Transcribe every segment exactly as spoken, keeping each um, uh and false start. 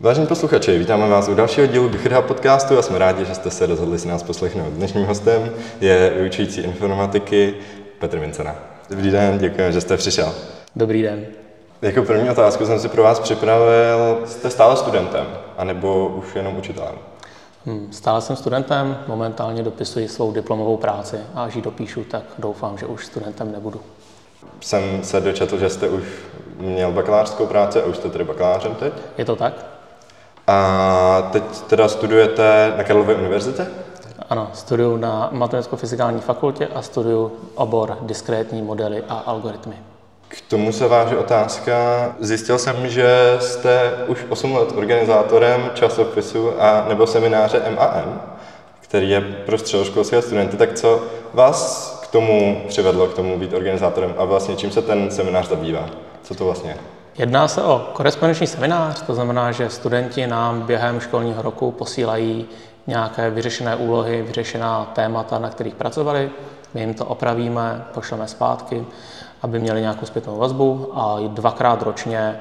Vážení posluchači, vítáme vás u dalšího dílu G F D H podcastu a jsme rádi, že jste se rozhodli si nás poslechnout. Dnešním hostem je vyučující informatiky Petr Vincena. Dobrý den, děkuji, že jste přišel. Dobrý den. Jako první otázku jsem si pro vás připravil, jste stále studentem, anebo už jenom učitelem? Hmm, stále jsem studentem, momentálně dopisuji svou diplomovou práci a až ji dopíšu, tak doufám, že už studentem nebudu. Jsem se dočetl, že jste už měl bakalářskou práci a už jste tedy bakalářem teď? Je to tak. A teď teda studujete na Karlově univerzitě? Ano, studuju na Matematicko-fyzikální fakultě a studuju obor diskrétní modely a algoritmy. K tomu se váží otázka. Zjistil jsem, že jste už osm let organizátorem časopisu a nebo semináře M A M, který je pro středoškolské studenty. Tak co vás k tomu přivedlo, k tomu být organizátorem a vlastně čím se ten seminář zabývá? Co to vlastně je? Jedná se o korespondenční seminář, to znamená, že studenti nám během školního roku posílají nějaké vyřešené úlohy, vyřešená témata, na kterých pracovali. My jim to opravíme, pošleme zpátky, aby měli nějakou zpětnou vazbu a dvakrát ročně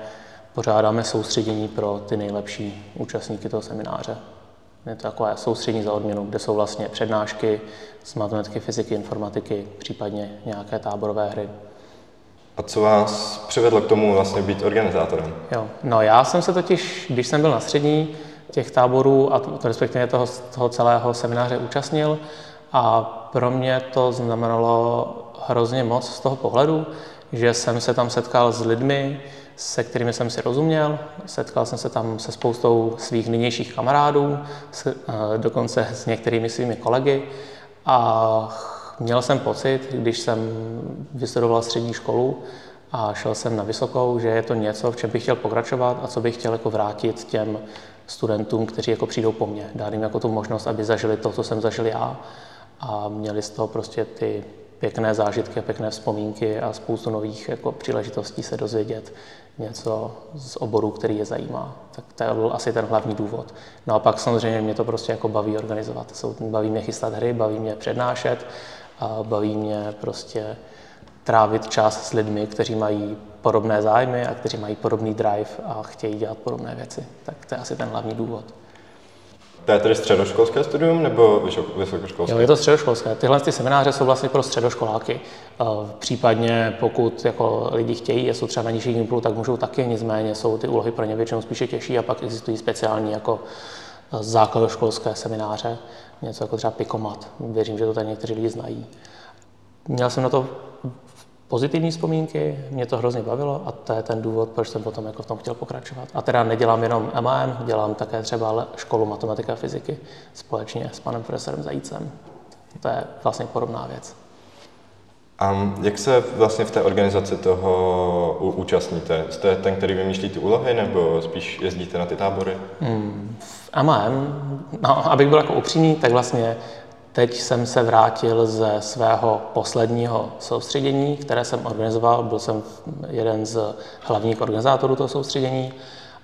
pořádáme soustředění pro ty nejlepší účastníky toho semináře. Je to takové soustředění za odměnu, kde jsou vlastně přednášky z matematiky, fyziky, informatiky, případně nějaké táborové hry. A co vás přivedlo k tomu vlastně být organizátorem? Jo, no já jsem se totiž, když jsem byl na střední těch táborů a to, respektive toho, toho celého semináře účastnil a pro mě to znamenalo hrozně moc z toho pohledu, že jsem se tam setkal s lidmi, se kterými jsem si rozuměl, setkal jsem se tam se spoustou svých nynějších kamarádů, s, dokonce s některými svými kolegy a měl jsem pocit, když jsem vystudoval střední školu a šel jsem na vysokou, že je to něco, v čem bych chtěl pokračovat a co bych chtěl jako vrátit těm studentům, kteří jako přijdou po mně. Dát jim jako tu možnost, aby zažili to, co jsem zažil já a měli z toho prostě ty pěkné zážitky, pěkné vzpomínky a spoustu nových jako příležitostí se dozvědět něco z oboru, který je zajímá. Tak to byl asi ten hlavní důvod. No a pak samozřejmě mě to prostě jako baví organizovat. Baví mě chystat hry, baví mě přednášet, a baví mě prostě trávit čas s lidmi, kteří mají podobné zájmy a kteří mají podobný drive a chtějí dělat podobné věci. Tak to je asi ten hlavní důvod. To je tedy středoškolské studium nebo vysokoškolské? Jo, je to středoškolské. Tyhle ty semináře jsou vlastně pro středoškoláky. Případně pokud jako lidi chtějí, jsou třeba na nižších gimplů, tak můžou taky, nicméně jsou ty úlohy pro ně většinou spíše těžší a pak existují speciální jako základoškolské semináře, něco jako třeba pikomat. Věřím, že to tady někteří lidi znají. Měl jsem na to pozitivní vzpomínky, mě to hrozně bavilo a to je ten důvod, proč jsem potom jako v tom chtěl pokračovat. A teda nedělám jenom M A M, dělám také třeba školu matematiky a fyziky společně s panem profesorem Zajícem. To je vlastně podobná věc. A jak se vlastně v té organizaci toho účastníte? Jste ten, který vymýšlí ty úlohy, nebo spíš jezdíte na ty tábory? Hmm, v M A M, no, abych byl jako upřímný, tak vlastně teď jsem se vrátil ze svého posledního soustředění, které jsem organizoval. Byl jsem jeden z hlavních organizátorů toho soustředění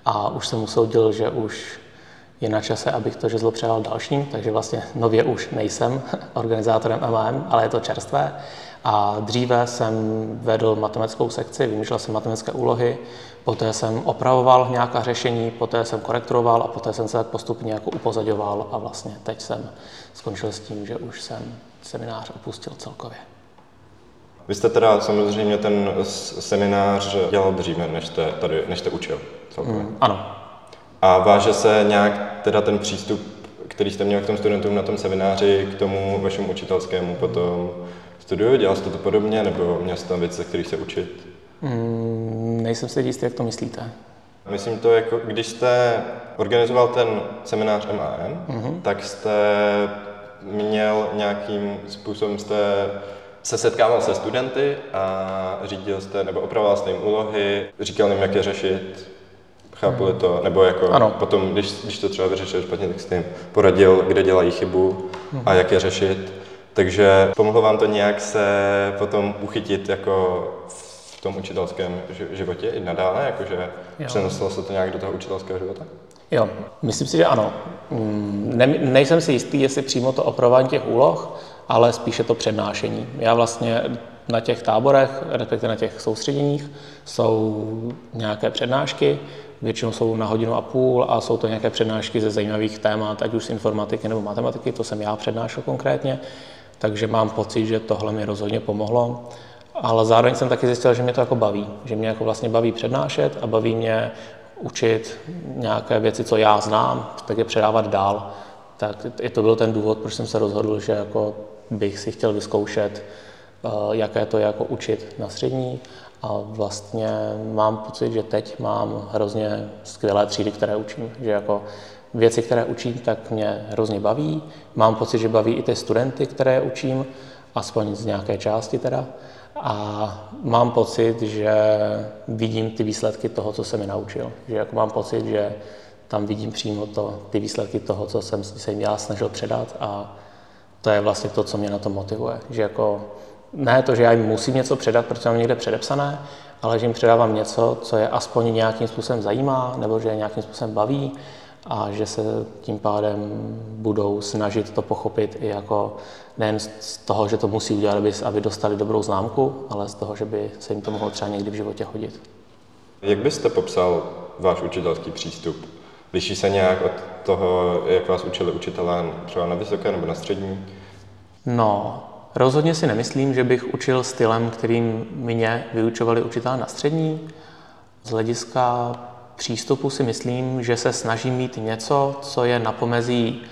a už jsem usoudil, že už je na čase, abych to žezlo předal dalším, takže vlastně nově už nejsem organizátorem M A M, ale je to čerstvé. A dříve jsem vedl matematickou sekci, vymýšlel jsem matematické úlohy, poté jsem opravoval nějaká řešení, poté jsem korektoval a poté jsem se tak postupně jako upozaďoval a vlastně teď jsem skončil s tím, že už jsem seminář opustil celkově. Vy jste teda samozřejmě ten seminář dělal dříve, než jste tady, než jste učil celkově. Mm, ano. A váže se nějak teda ten přístup, který jste měl k tomu studentům na tom semináři, k tomu vašemu učitelskému potom studiu? Dělal jste to podobně, nebo měl jste tam věci, ze kterých se učit? Mm, nejsem si jistý, jak to myslíte. Myslím to, jako když jste organizoval ten seminář M A M, mm-hmm. tak jste měl nějakým způsobem, jste se setkával se studenty a řídil jste, nebo opravoval jste jim úlohy, říkal jim, jak je řešit. Chápali to, nebo jako ano. Potom, když, když to třeba vyřešil špatně, tak jste jim poradil, kde dělají chybu mm-hmm. a jak je řešit. Takže pomohlo vám to nějak se potom uchytit jako v tom učitelském životě i nadále, jakože přeneslo se to nějak do toho učitelského života? Jo, myslím si, že ano. Ne, nejsem si jistý, jestli přímo to opravování těch úloh, ale spíše to přednášení. Já vlastně na těch táborech, respektive na těch soustředěních, jsou nějaké přednášky, Většinou jsou na hodinu a půl a jsou to nějaké přednášky ze zajímavých témat, ať už z informatiky nebo matematiky, to jsem já přednášel konkrétně, takže mám pocit, že tohle mi rozhodně pomohlo. Ale zároveň jsem taky zjistil, že mě to jako baví, že mě jako vlastně baví přednášet a baví mě učit nějaké věci, co já znám, tak je předávat dál. Tak i to byl ten důvod, proč jsem se rozhodl, že jako bych si chtěl vyzkoušet, jaké to je jako učit na střední. A vlastně mám pocit, že teď mám hrozně skvělé třídy, které učím. Že jako věci, které učím, tak mě hrozně baví. Mám pocit, že baví i ty studenty, které učím, aspoň z nějaké části teda. A mám pocit, že vidím ty výsledky toho, co jsem je naučil. Že jako mám pocit, že tam vidím přímo to, ty výsledky toho, co jsem se jim já snažil předat. A to je vlastně to, co mě na to motivuje. Že jako ne to, že já jim musím něco předat, protože mám někde předepsané, ale že jim předávám něco, co je aspoň nějakým způsobem zajímá, nebo že je nějakým způsobem baví a že se tím pádem budou snažit to pochopit i jako nejen z toho, že to musí udělat, aby dostali dobrou známku, ale z toho, že by se jim to mohlo třeba někdy v životě hodit. Jak byste popsal váš učitelský přístup? Liší se nějak od toho, jak vás učili učitelé třeba na vysoké nebo na střední? No, rozhodně si nemyslím, že bych učil stylem, kterým mě vyučovali učitelé na střední. Z hlediska přístupu si myslím, že se snažím mít něco, co je na pomezí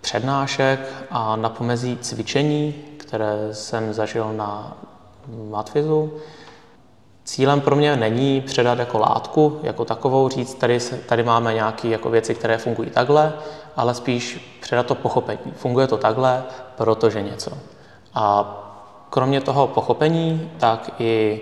přednášek a na pomezí cvičení, které jsem zažil na MatFyzu. Cílem pro mě není předat jako látku, jako takovou, říct, tady, tady máme nějaké jako věci, které fungují takhle, ale spíš předat to pochopení. Funguje to takhle, protože něco. A kromě toho pochopení, tak i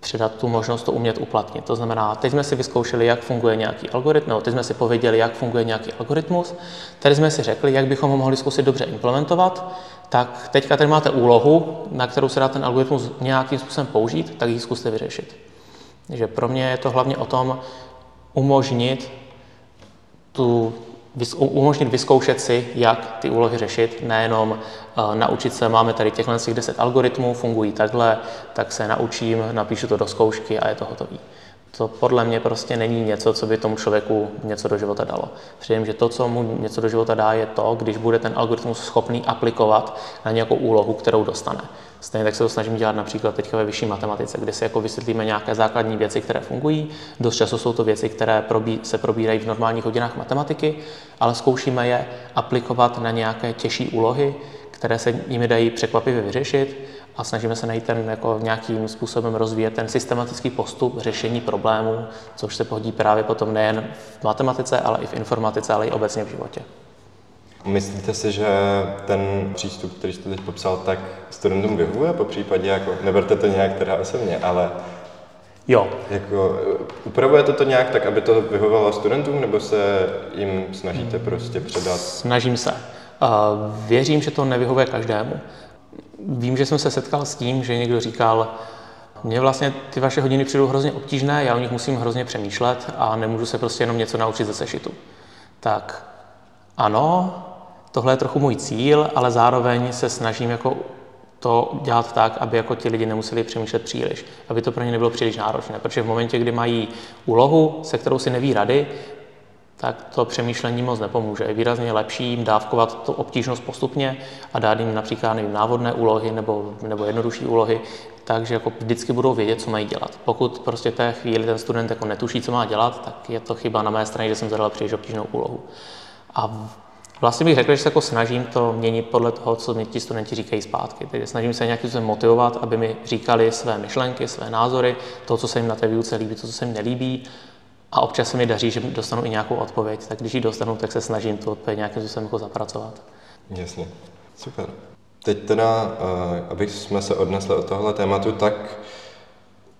předat tu možnost to umět uplatnit. To znamená, teď jsme si vyzkoušeli, jak funguje nějaký algoritmus, nebo teď jsme si pověděli, jak funguje nějaký algoritmus, tady jsme si řekli, jak bychom ho mohli zkusit dobře implementovat, tak teďka tady máte úlohu, na kterou se dá ten algoritmus nějakým způsobem použít, tak ji zkuste vyřešit. Takže pro mě je to hlavně o tom umožnit, tu, umožnit vyzkoušet si, jak ty úlohy řešit, nejenom uh, naučit se, máme tady těchto deset algoritmů, fungují takhle, tak se naučím, napíšu to do zkoušky a je to hotový. To podle mě prostě není něco, co by tomu člověku něco do života dalo. Přijím, že to, co mu něco do života dá, je to, když bude ten algoritmus schopný aplikovat na nějakou úlohu, kterou dostane. Stejně tak se to snažím dělat například teďka ve vyšší matematice, kde si jako vysvětlíme nějaké základní věci, které fungují. Dost často jsou to věci, které probí, se probírají v normálních hodinách matematiky, ale zkoušíme je aplikovat na nějaké těžší úlohy, které se jimi dají překvapivě vyřešit a snažíme se najít ten, jako nějakým způsobem rozvíjet ten systematický postup řešení problémů, což se pohodí právě potom nejen v matematice, ale i v informatice, ale i obecně v životě. Myslíte si, že ten přístup, který jste teď popsal, tak studentům vyhovuje? Popřípadě, jako, neberte to nějak teda osobně, ale jo. Jako, upravujete to nějak tak, aby to vyhovovalo studentům, nebo se jim snažíte prostě předat? Snažím se. Věřím, že to nevyhovuje každému. Vím, že jsem se setkal s tím, že někdo říkal, mně vlastně ty vaše hodiny přijdou hrozně obtížné, já o nich musím hrozně přemýšlet a nemůžu se prostě jenom něco naučit ze sešitu. Tak ano, tohle je trochu můj cíl, ale zároveň se snažím jako to dělat tak, aby jako ti lidi nemuseli přemýšlet příliš, aby to pro ně nebylo příliš náročné, protože v momentě, kdy mají úlohu, se kterou si neví rady, tak to přemýšlení moc nepomůže. Je výrazně lepší jim dávkovat tu obtížnost postupně a dát jim například nevím, návodné úlohy nebo, nebo jednodušší úlohy, takže jako vždycky budou vědět, co mají dělat. Pokud prostě té chvíli ten student jako netuší, co má dělat, tak je to chyba na mé straně, že jsem zadal příliš obtížnou úlohu. A vlastně bych řekl, že se jako snažím to měnit podle toho, co mi ti studenti říkají zpátky. Takže snažím se nějakým způsobem motivovat, aby mi říkali své myšlenky, své názory, to, co se jim na té výuce líbí, to, co se jim nelíbí. A občas se mi daří, že dostanu i nějakou odpověď, tak když ji dostanu, tak se snažím tu odpověď nějakým způsobem jako zapracovat. Jasně, super. Teď teda, abych jsme se odnesli od tohle tématu, tak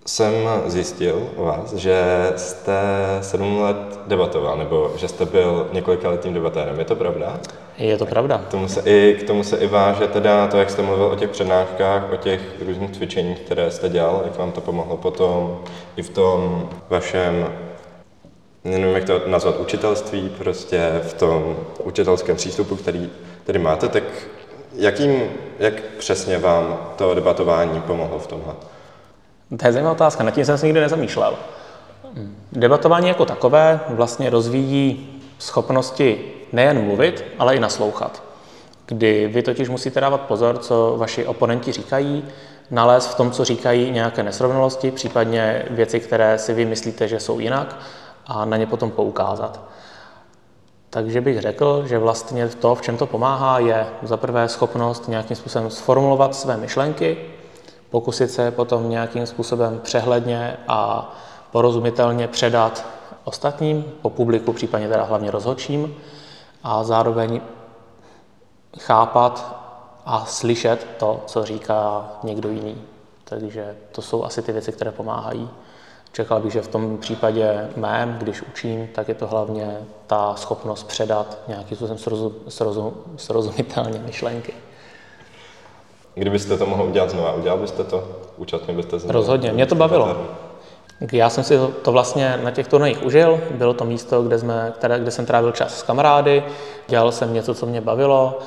jsem zjistil u vás, že jste sedm let debatoval, nebo že jste byl několikaletým debatérem, je to pravda? Je to pravda. K tomu se i, k tomu se i váže teda to, jak jste mluvil o těch přednáškách, o těch různých cvičeních, které jste dělal, jak vám to pomohlo potom i v tom vašem nevím, jak to nazvat, učitelství, prostě v tom učitelském přístupu, který, který máte, tak jakým, jak přesně vám to debatování pomohlo v tomhle? To je zajímavá otázka, nad tím jsem se nikdy nezamýšlel. Debatování jako takové vlastně rozvíjí schopnosti nejen mluvit, ale i naslouchat. Kdy vy totiž musíte dávat pozor, co vaši oponenti říkají, nalézt v tom, co říkají, nějaké nesrovnalosti, případně věci, které si vy myslíte, že jsou jinak, a na ně potom poukázat. Takže bych řekl, že vlastně to, v čem to pomáhá, je za prvé schopnost nějakým způsobem sformulovat své myšlenky, pokusit se potom nějakým způsobem přehledně a porozumitelně předat ostatním, po publiku, případně teda hlavně rozhodčím, a zároveň chápat a slyšet to, co říká někdo jiný. Takže to jsou asi ty věci, které pomáhají. Čekal bych, že v tom případě mém, když učím, tak je to hlavně ta schopnost předat nějaký způsobem srozum, srozum, srozumitelně myšlenky. Kdybyste to mohl udělat znova, udělal byste to? Účastnil byste znova? Rozhodně, mě to bavilo. Já jsem si to vlastně na těch turnajích užil, bylo to místo, kde, jsme, které, kde jsem trávil čas s kamarády, dělal jsem něco, co mě bavilo.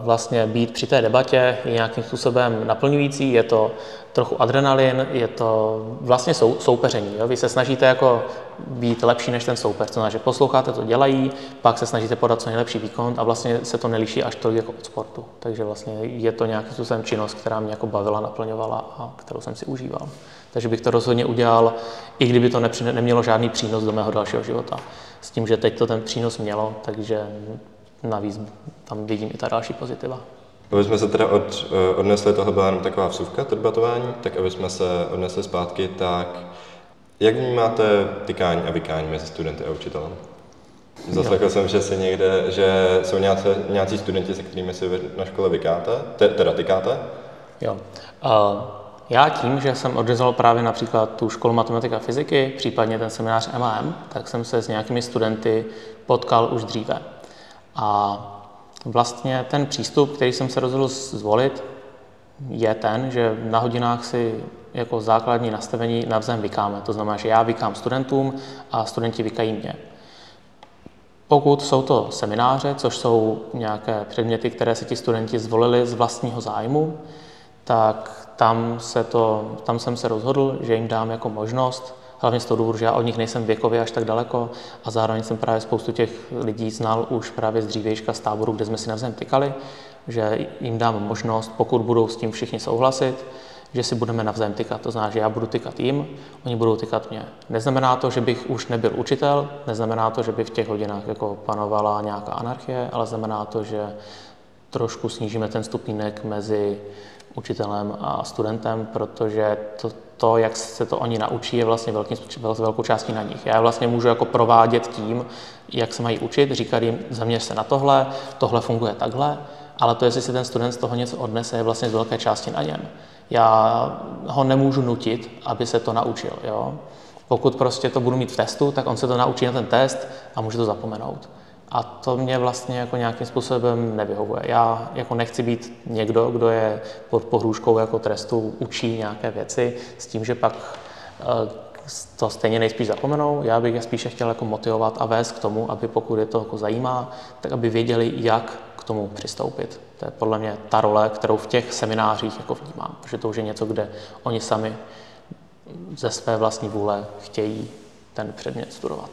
Vlastně být při té debatě je nějakým způsobem naplňující, je to trochu adrenalin, je to vlastně sou, soupeření. Jo? Vy se snažíte jako být lepší než ten soupeř, to znamená, posloucháte, to dělají, pak se snažíte podat co nejlepší výkon a vlastně se to nelíší až tolik jako od sportu. Takže vlastně je to nějakým způsobem činnost, která mě jako bavila, naplňovala a kterou jsem si užíval. Takže bych to rozhodně udělal, i kdyby to nepřine, nemělo žádný přínos do mého dalšího života. S tím, že teď to ten přínos mělo, takže navíc tam vidím i ta další pozitiva. Aby jsme se teda od, odnesli, tohle byla jenom taková vsuvka, to debatování, tak aby jsme se odnesli zpátky, tak jak vnímáte tykání a vykání mezi studenty a učitelem? Zaslechl jsem, že, si někde, že jsou nějací, nějací studenti, se kterými si na škole vykáte, te, teda tykáte? Jo. Uh, já tím, že jsem odřezal právě například tu školu matematika a fyziky, případně ten seminář M A M, tak jsem se s nějakými studenty potkal už dříve. A vlastně ten přístup, který jsem se rozhodl zvolit, je ten, že na hodinách si jako základní nastavení navzájem vykáme. To znamená, že já vykám studentům a studenti vykají mě. Pokud jsou to semináře, což jsou nějaké předměty, které si ti studenti zvolili z vlastního zájmu, tak tam, se to, tam jsem se rozhodl, že jim dám jako možnost, hlavně z toho důvodu, že já od nich nejsem věkově až tak daleko a zároveň jsem právě spoustu těch lidí znal už právě z dřívějška z táboru, kde jsme si navzájem tykali, že jim dám možnost, pokud budou s tím všichni souhlasit, že si budeme navzájem tykat. To znamená, že já budu tykat jim, oni budou tykat mě. Neznamená to, že bych už nebyl učitel, neznamená to, že by v těch hodinách jako panovala nějaká anarchie, ale znamená to, že trošku snížíme ten stupínek mezi učitelem a studentem, protože to, to, jak se to oni naučí, je vlastně velký, velkou částí na nich. Já vlastně můžu jako provádět tím, jak se mají učit, říkat jim, zaměř se na tohle, tohle funguje takhle, ale to, jestli si ten student z toho něco odnese, je vlastně z velké části na něm. Já ho nemůžu nutit, aby se to naučil. Jo? Pokud prostě to budu mít v testu, tak on se to naučí na ten test a může to zapomenout. A to mě vlastně jako nějakým způsobem nevyhovuje. Já jako nechci být někdo, kdo je pod pohrůžkou jako trestu, učí nějaké věci s tím, že pak to stejně nejspíš zapomenou. Já bych je spíše chtěl jako motivovat a vést k tomu, aby pokud je to jako zajímá, tak aby věděli, jak k tomu přistoupit. To je podle mě ta role, kterou v těch seminářích jako vnímám, protože to už je něco, kde oni sami ze své vlastní vůle chtějí ten předmět studovat.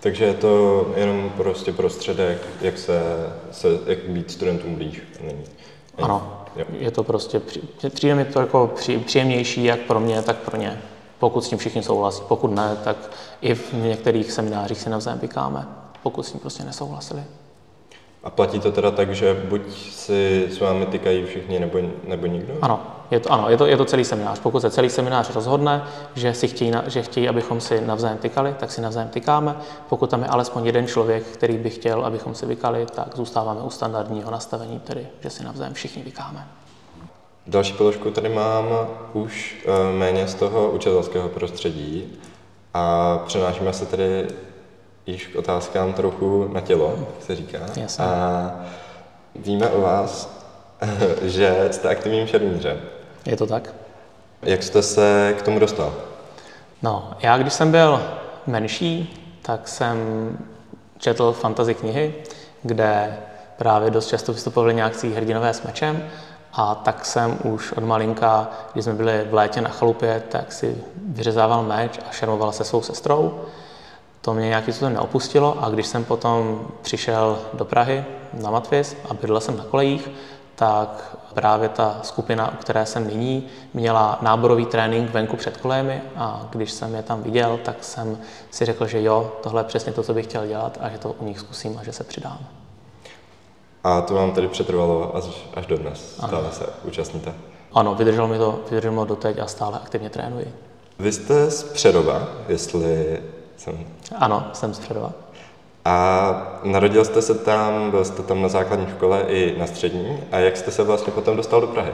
Takže je to jenom prostě prostředek, jak se, se jak být studentům blíž. Není. Ano, jo. Je to prostě, přijde mi to jako při, příjemnější jak pro mě, tak pro ně. Pokud s tím všichni souhlasí, pokud ne, tak i v některých seminářích si navzájem vykáme, pokud s tím prostě nesouhlasili. A platí to teda tak, že buď si s vámi tykají všichni, nebo, nebo nikdo? Ano, je to, ano je, to, je to celý seminář. Pokud se celý seminář rozhodne, že, si chtějí, že chtějí, abychom si navzájem tykali, tak si navzájem tykáme. Pokud tam je alespoň jeden člověk, který by chtěl, abychom si vykali, tak zůstáváme u standardního nastavení, tedy že si navzájem všichni vykáme. Další položku tady mám už méně z toho učitelského prostředí a přenášíme se tedy již k otázkám trochu na tělo, jak se říká. Jasně. A víme o vás, že jste aktivním šermířem. Je to tak. Jak jste se k tomu dostal? No, já když jsem byl menší, tak jsem četl fantasy knihy, kde právě dost často vystupovali nějakcí hrdinové s mečem A tak jsem už od malinka, když jsme byli v létě na chalupě, tak si vyřezával meč a šermoval se svou sestrou. To mě nějaký způsob neopustilo a když jsem potom přišel do Prahy na MatFyz a bydlel jsem na kolejích, tak právě ta skupina, u které jsem nyní, měla náborový trénink venku před kolejemi a když jsem je tam viděl, tak jsem si řekl, že jo, tohle je přesně to, co bych chtěl dělat a že to u nich zkusím a že se přidám. A to vám tedy přetrvalo až, až do dnes, stále ano. Se účastníte? Ano, vydrželo mi to, vydrželo doteď a stále aktivně trénuji. Vy jste z Přerova, jestli jsem... Ano, jsem z Přerova. A narodil jste se tam, byl jste tam na základní škole i na střední a jak jste se vlastně potom dostal do Prahy?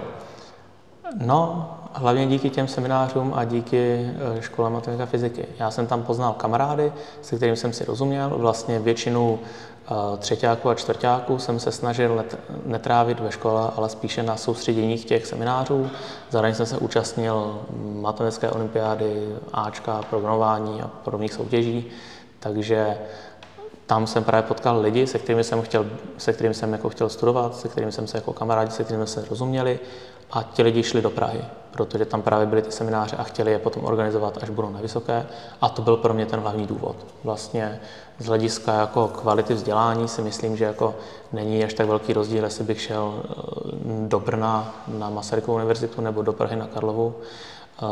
No, hlavně díky těm seminářům a díky škole matematiky a fyziky. Já jsem tam poznal kamarády, se kterým jsem si rozuměl, vlastně většinu třetíáků a čtvrtáků jsem se snažil netrávit ve škole, ale spíše na soustředěních těch seminářů. Zároveň jsem se účastnil matematické olympiády, áčka, programování a podobných soutěží, takže tam jsem právě potkal lidi, se kterými jsem chtěl, se kterými jsem jako chtěl studovat, se kterými jsem se jako kamarádi, se kterými jsme se rozuměli a ti lidi šli do Prahy, protože tam právě byly ty semináře a chtěli je potom organizovat, až budou na vysoké a to byl pro mě ten hlavní důvod. Vlastně z hlediska jako kvality vzdělání si myslím, že jako není až tak velký rozdíl, jestli bych šel do Brna na Masarykovu univerzitu nebo do Prahy na Karlovu.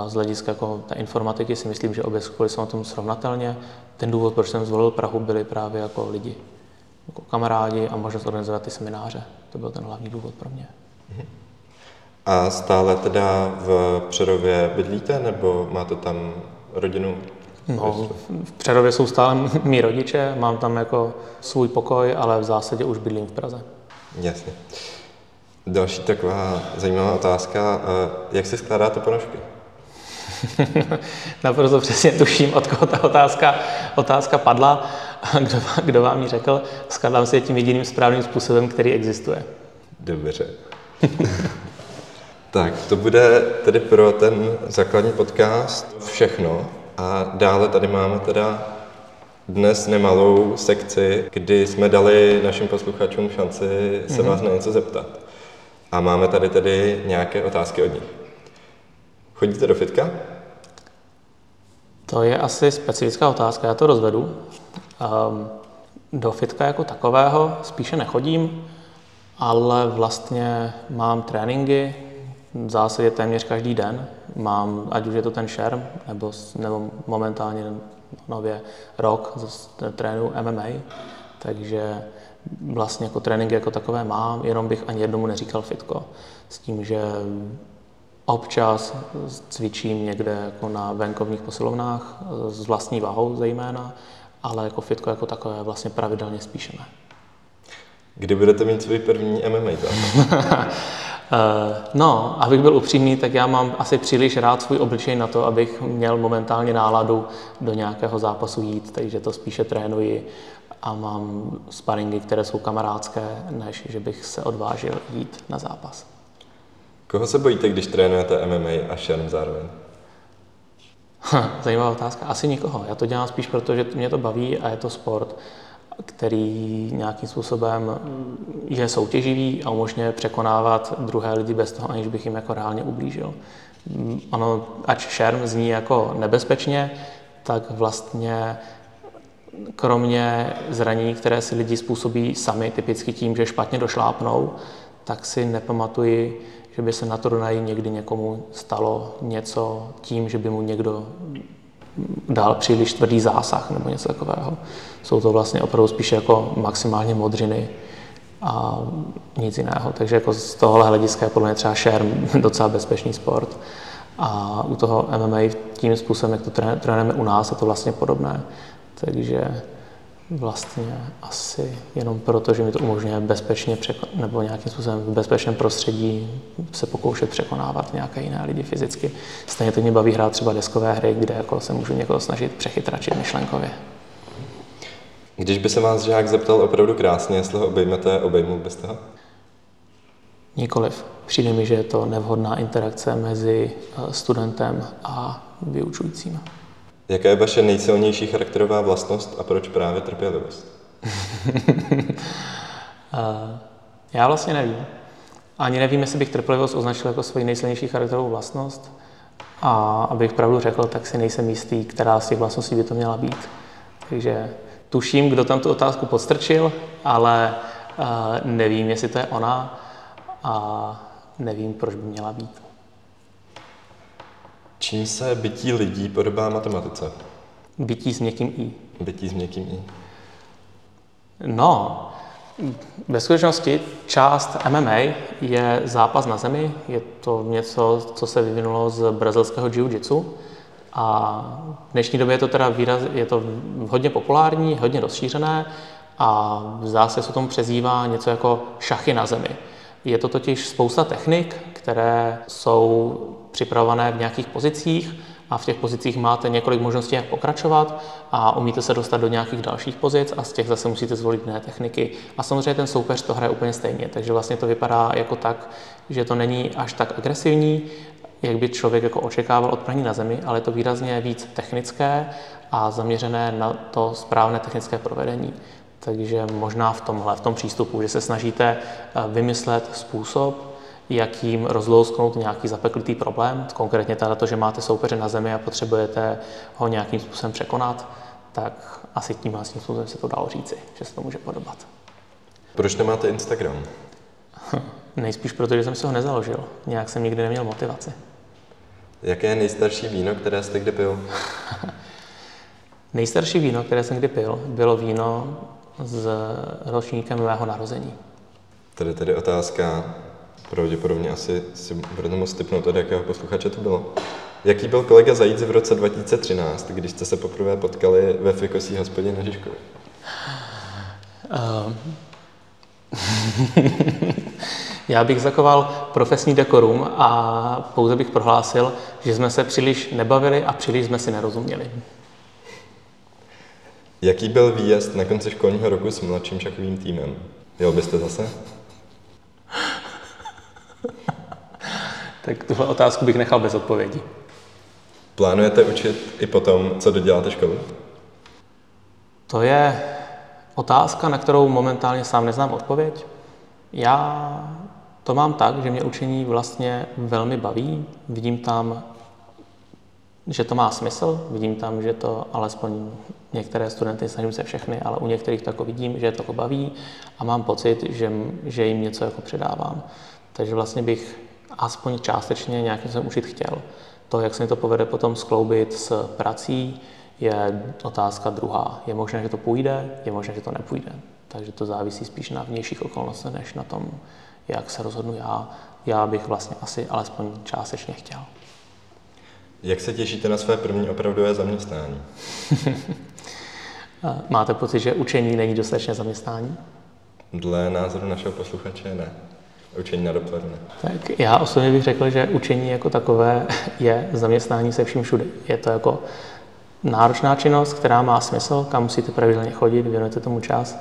Z hlediska jako té informatiky si myslím, že obě školy jsou na tom srovnatelně. Ten důvod, proč jsem zvolil Prahu, byli právě jako lidi, jako kamarádi a možnost organizovat ty semináře. To byl ten hlavní důvod pro mě. A stále teda v Přerově bydlíte, nebo máte tam rodinu? No, v Přerově jsou stále mý rodiče, mám tam jako svůj pokoj, ale v zásadě už bydlím v Praze. Jasně. Další taková zajímavá otázka, jak si skládáte ponožky? Naprosto přesně tuším, od koho ta otázka, otázka padla a kdo, kdo vám ji řekl. Skládám si je tím jediným správným způsobem, který existuje. Dobře. Tak, to bude tedy pro ten základní podcast všechno. A dále tady máme teda dnes nemalou sekci, kdy jsme dali našim posluchačům šanci se mm-hmm. vás na něco zeptat. A máme tady tedy nějaké otázky od nich. Chodíte do fitka? To je asi specifická otázka, já to rozvedu. Um, do fitka jako takového spíše nechodím, ale vlastně mám tréninky v zásadě téměř každý den. Mám, ať už je to ten šerm, nebo, nebo momentálně nově rok, trénuju M M A, takže vlastně jako tréninky jako takové mám, jenom bych ani jednomu neříkal fitko. S tím, že občas cvičím někde jako na venkovních posilovnách s vlastní váhou zejména, ale jako fitko jako takové vlastně pravidelně spíše ne. Kdy budete mít svůj první M M A? No, abych byl upřímný, tak já mám asi příliš rád svůj obličej na to, abych měl momentálně náladu do nějakého zápasu jít, takže to spíše trénuji a mám sparingy, které jsou kamarádské, než že bych se odvážil jít na zápas. Koho se bojíte, když trénujete M M A a šerm zároveň? Ha, zajímavá otázka. Asi nikoho. Já to dělám spíš proto, že mě to baví a je to sport, který nějakým způsobem je soutěživý a umožňuje překonávat druhé lidi bez toho, aniž bych jim jako reálně ublížil. Ano, ač šerm zní jako nebezpečně, tak vlastně kromě zranění, které si lidi způsobí sami, typicky tím, že špatně došlápnou, tak si nepamatuji, že by se na turnaji někdy někomu stalo něco tím, že by mu někdo dal příliš tvrdý zásah nebo něco takového. Jsou to vlastně opravdu spíše jako maximálně modřiny a nic jiného. Takže jako z tohohle hlediska je podle mě třeba šerm docela bezpečný sport. A u toho M M A tím způsobem, jak to trénujeme u nás, je to vlastně podobné. Takže vlastně asi jenom proto, že mi to umožňuje bezpečně překon- nebo nějakým způsobem v bezpečném prostředí se pokoušet překonávat nějaké jiné lidi fyzicky. Stejně to mě baví hrát třeba deskové hry, kde jako se můžu někoho snažit přechytračit myšlenkově. Když by se vás žák zeptal opravdu krásně, jestli ho obejmete, obejmul byste ho? Nikoliv. Přijde mi, že je to nevhodná interakce mezi studentem a vyučujícím. Jaká je vaše nejsilnější charakterová vlastnost a proč právě trpělivost? Já vlastně nevím. Ani nevím, jestli bych trpělivost označil jako svoji nejsilnější charakterovou vlastnost. A abych pravdu řekl, tak si nejsem jistý, která z těch vlastností by to měla být. Takže tuším, kdo tam tu otázku podstrčil, ale uh, nevím, jestli to je ona a nevím, proč by měla být. Čím se bytí lidí podobá matematice? Bytí s měkkým i. Bytí s měkkým i. No, ve skutečnosti část M M A je zápas na zemi. Je to něco, co se vyvinulo z brazilského jiu-jitsu. A v dnešní době je to teda výraz, je to hodně populární, hodně rozšířené a zase se o tom přezývá něco jako šachy na zemi. Je to totiž spousta technik, které jsou připravované v nějakých pozicích a v těch pozicích máte několik možností, jak pokračovat a umíte se dostat do nějakých dalších pozic a z těch zase musíte zvolit jiné techniky. A samozřejmě ten soupeř to hraje úplně stejně, takže vlastně to vypadá jako tak, že to není až tak agresivní, jak by člověk jako očekával od praní na zemi, ale je to výrazně víc technické a zaměřené na to správné technické provedení. Takže možná v tomhle, v tom přístupu, že se snažíte vymyslet způsob, jakým rozlousknout nějaký zapeklitý problém, konkrétně teda to, že máte soupeře na zemi a potřebujete ho nějakým způsobem překonat, tak asi tím vlastním způsobem se to dalo říci, že se to může podobat. Proč nemáte Instagram? Nejspíš proto, že jsem si ho nezaložil. Nějak jsem nikdy neměl motivaci. Jaké je nejstarší víno, které jste kdy pil? Nejstarší víno, které jsem kdy pil, bylo víno s ročníkem mého narození. Tady tedy otázka, pravděpodobně asi si budete moct tipnout od jakého posluchače to bylo. Jaký byl kolega Zajíc v roce dva tisíce třináct, když jste se poprvé potkali ve Fikosí hospodě na Žižkově? Um. Já bych zachoval profesní dekorum a pouze bych prohlásil, že jsme se příliš nebavili a příliš jsme si nerozuměli. Jaký byl výjezd na konci školního roku s mladším šachovým týmem? Jel byste zase? Tak tuhle otázku bych nechal bez odpovědi. Plánujete učit i potom, co doděláte školu? To je otázka, na kterou momentálně sám neznám odpověď. Já to mám tak, že mě učení vlastně velmi baví. Vidím tam, že to má smysl. Vidím tam, že to alespoň některé studenty, snažím se všechny, ale u některých to jako vidím, že je to jako baví a mám pocit, že, že jim něco jako předávám. Takže vlastně bych aspoň částečně nějakým způsobem učit chtěl. To, jak se mi to povede potom skloubit s prací, je otázka druhá. Je možné, že to půjde, je možné, že to nepůjde. Takže to závisí spíš na vnějších okolnostech, než na tom, jak se rozhodnu já. Já bych vlastně asi alespoň částečně chtěl. Jak se těšíte na své první opravdové zaměstnání? Máte pocit, že učení není dostatečné zaměstnání? Dle názoru našeho posluchače ne. Učení na dopoledne. Tak já osobně bych řekl, že učení jako takové je zaměstnání se vším všude. Je to jako náročná činnost, která má smysl, kam musíte pravidelně chodit, věnujete tomu čas.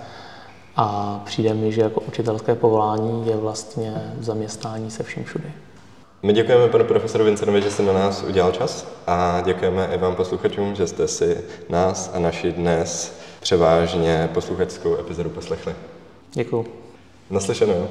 A přijde mi, že jako učitelské povolání je vlastně zaměstnání se vším všudy. My děkujeme panu profesoru Vincenovi, že jste na nás udělal čas a děkujeme i vám posluchačům, že jste si nás a naši dnes převážně posluchačskou epizodu poslechli. Děkuju. Naslyšenou.